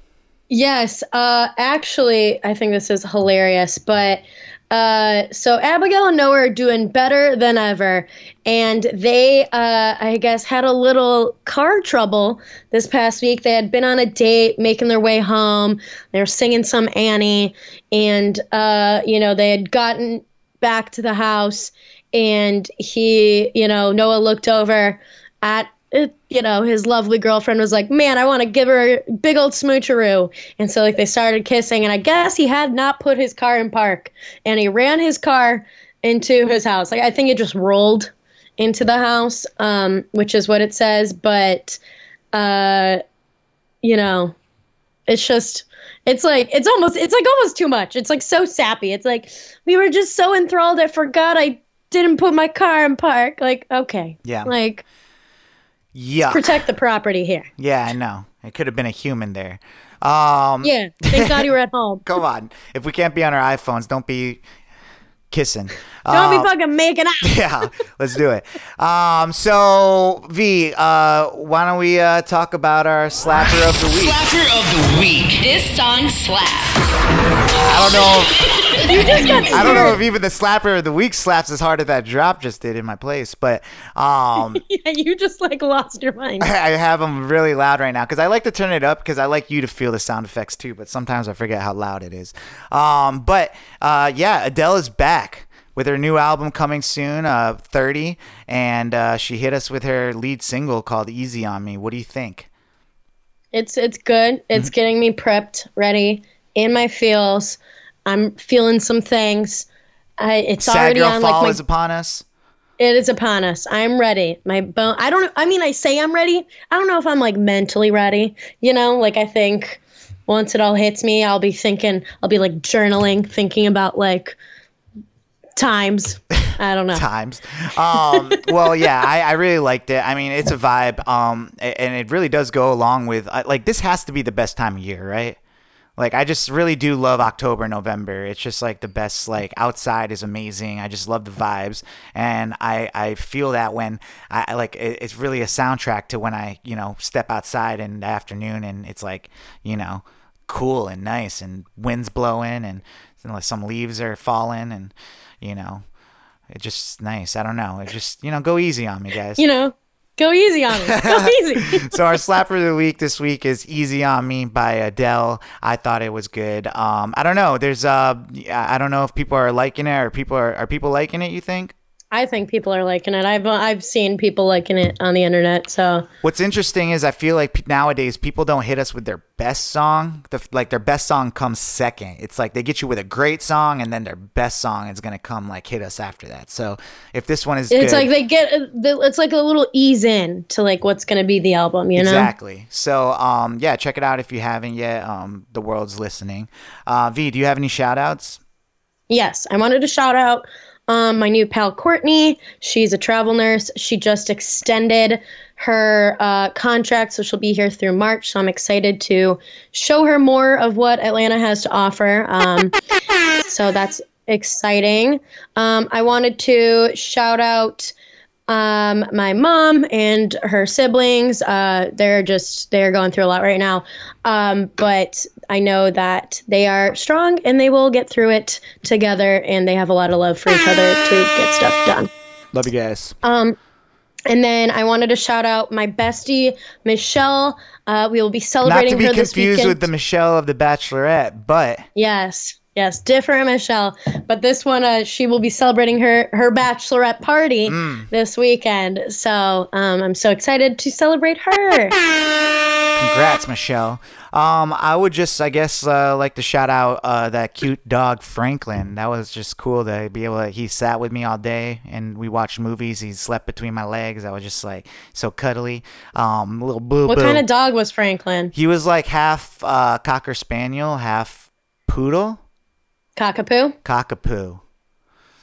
Yes, uh, actually, I think this is hilarious, but uh, so Abigail and Noah are doing better than ever, and they, uh, I guess, had a little car trouble this past week. They had been on a date, making their way home, they were singing some Annie, and, uh, you know, they had gotten back to the house, and he, you know, Noah looked over at It, you know, his lovely girlfriend was like, man, I want to give her a big old smoocheroo. And so like they started kissing, and I guess he had not put his car in park, and he ran his car into his house. Like I think it just rolled into the house, um, which is what it says. But, uh, you know, it's just it's like it's almost it's like almost too much. It's like so sappy. It's like we were just so enthralled. I forgot I didn't put my car in park. Like, okay. Yeah. Like, yeah. Protect the property here. Yeah, I know. It could have been a human there. Um, yeah. Thank God you were at home. Come on. If we can't be on our iPhones, don't be kissing. Don't uh, be fucking making out. Yeah. Let's do it. Um, so, V, uh, why don't we uh, talk about our Slapper of the Week? Slapper of the Week. This song slaps. I don't know. If- You just got I don't know if even the slapper of the week slaps as hard as that drop just did in my place, but um, yeah, you just like lost your mind. I have them really loud right now because I like to turn it up because I like you to feel the sound effects too, but sometimes I forget how loud it is. Um, but uh, yeah, Adele is back with her new album coming soon, uh, thirty, and uh, she hit us with her lead single called "Easy on Me." What do you think? It's it's good. It's getting me prepped, ready, in my feels. I'm feeling some things. I, it's Sad already Girl on. Fall like my, is upon us. It is upon us. I'm ready. My bone. I don't. I mean, I say I'm ready. I don't know if I'm like mentally ready. You know, like I think once it all hits me, I'll be thinking. I'll be like journaling, thinking about like times. I don't know. Times. Um, well, yeah, I, I really liked it. I mean, it's a vibe, um, and it really does go along with like this has to be the best time of year, right? Like, I just really do love October, November. It's just, like, the best, like, outside is amazing. I just love the vibes. And I, I feel that when I, I like, it, it's really a soundtrack to when I, you know, step outside in the afternoon and it's, like, you know, cool and nice and wind's blowing and you know, some leaves are falling and, you know, it's just nice. I don't know. It just, you know, go easy on me, guys. You know. Go easy on me. Go easy. So our slapper of the week this week is "Easy on Me" by Adele. I thought it was good. Um, I don't know. There's uh, I don't know if people are liking it or people are are people liking it. You think? I think people are liking it. I've I've seen people liking it on the internet. So what's interesting is I feel like nowadays people don't hit us with their best song. The, like their best song comes second. It's like they get you with a great song and then their best song is gonna come like hit us after that. So if this one is, it's good, like they get it's like a little ease in to like what's gonna be the album, you know? Exactly. So um yeah, check it out if you haven't yet. Um, the world's listening. Uh, V, do you have any shout outs? Yes, I wanted to shout out um my new pal Kourtney. She's a travel nurse. She just extended her uh, contract, so she'll be here through March. So I'm excited to show her more of what Atlanta has to offer. Um, so that's exciting. Um, I wanted to shout out um, my mom and her siblings. Uh, they're just they're going through a lot right now, um, but I know that they are strong and they will get through it together. And they have a lot of love for each other to get stuff done. Love you guys. Um. And then I wanted to shout out my bestie, Michelle. Uh, we will be celebrating her this weekend. Not to be confused with the Michelle of The Bachelorette, but... Yes, yes, different Michelle. But this one, uh, she will be celebrating her, her Bachelorette party mm. this weekend. So um, I'm so excited to celebrate her. Congrats, Michelle. Um, I would just, I guess, uh, like to shout out uh, that cute dog, Franklin. That was just cool to be able to, he sat with me all day and we watched movies. He slept between my legs. I was just like so cuddly. Um, little boo-boo. What kind of dog was Franklin? He was like half uh, Cocker Spaniel, half Poodle. Cockapoo? Cockapoo.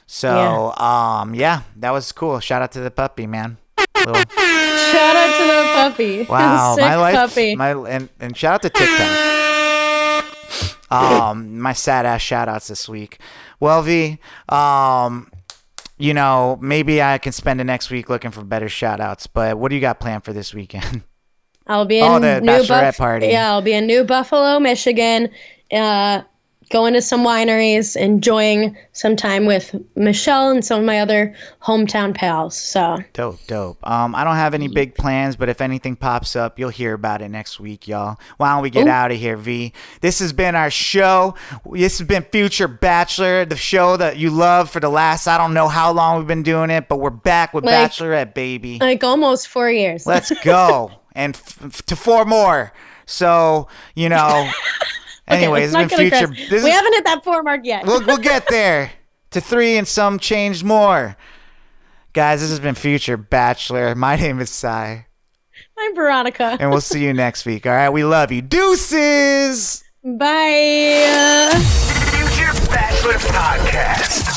So, yeah. um, yeah, that was cool. Shout out to the puppy, man. Little- Shout out to the puppy. Wow, sick my life, puppy. My and, and shout out to TikTok. Um, my sad ass shout outs this week. Well, V, um, you know, maybe I can spend the next week looking for better shout outs. But what do you got planned for this weekend? I'll be oh, in the new bachelorette Buff- party. Yeah, I'll be in New Buffalo, Michigan. Uh, going to some wineries, enjoying some time with Michelle and some of my other hometown pals. So dope, dope. Um, I don't have any big plans, but if anything pops up, you'll hear about it next week, y'all. Why don't we get Ooh. out of here, V? This has been our show. This has been Future Bachelor, the show that you love for the last, I don't know how long we've been doing it, but we're back with like, Bachelorette, baby. Like almost four years. Let's go. And f- to four more. So, you know... Okay, anyways, it's been future. We is, haven't hit that four mark yet. we'll, we'll get there to three and some change more. Guys, this has been Future Bachelor. My name is Cy. I'm Veronica. And we'll see you next week. All right, we love you. Deuces. Bye. Future Bachelor Podcast.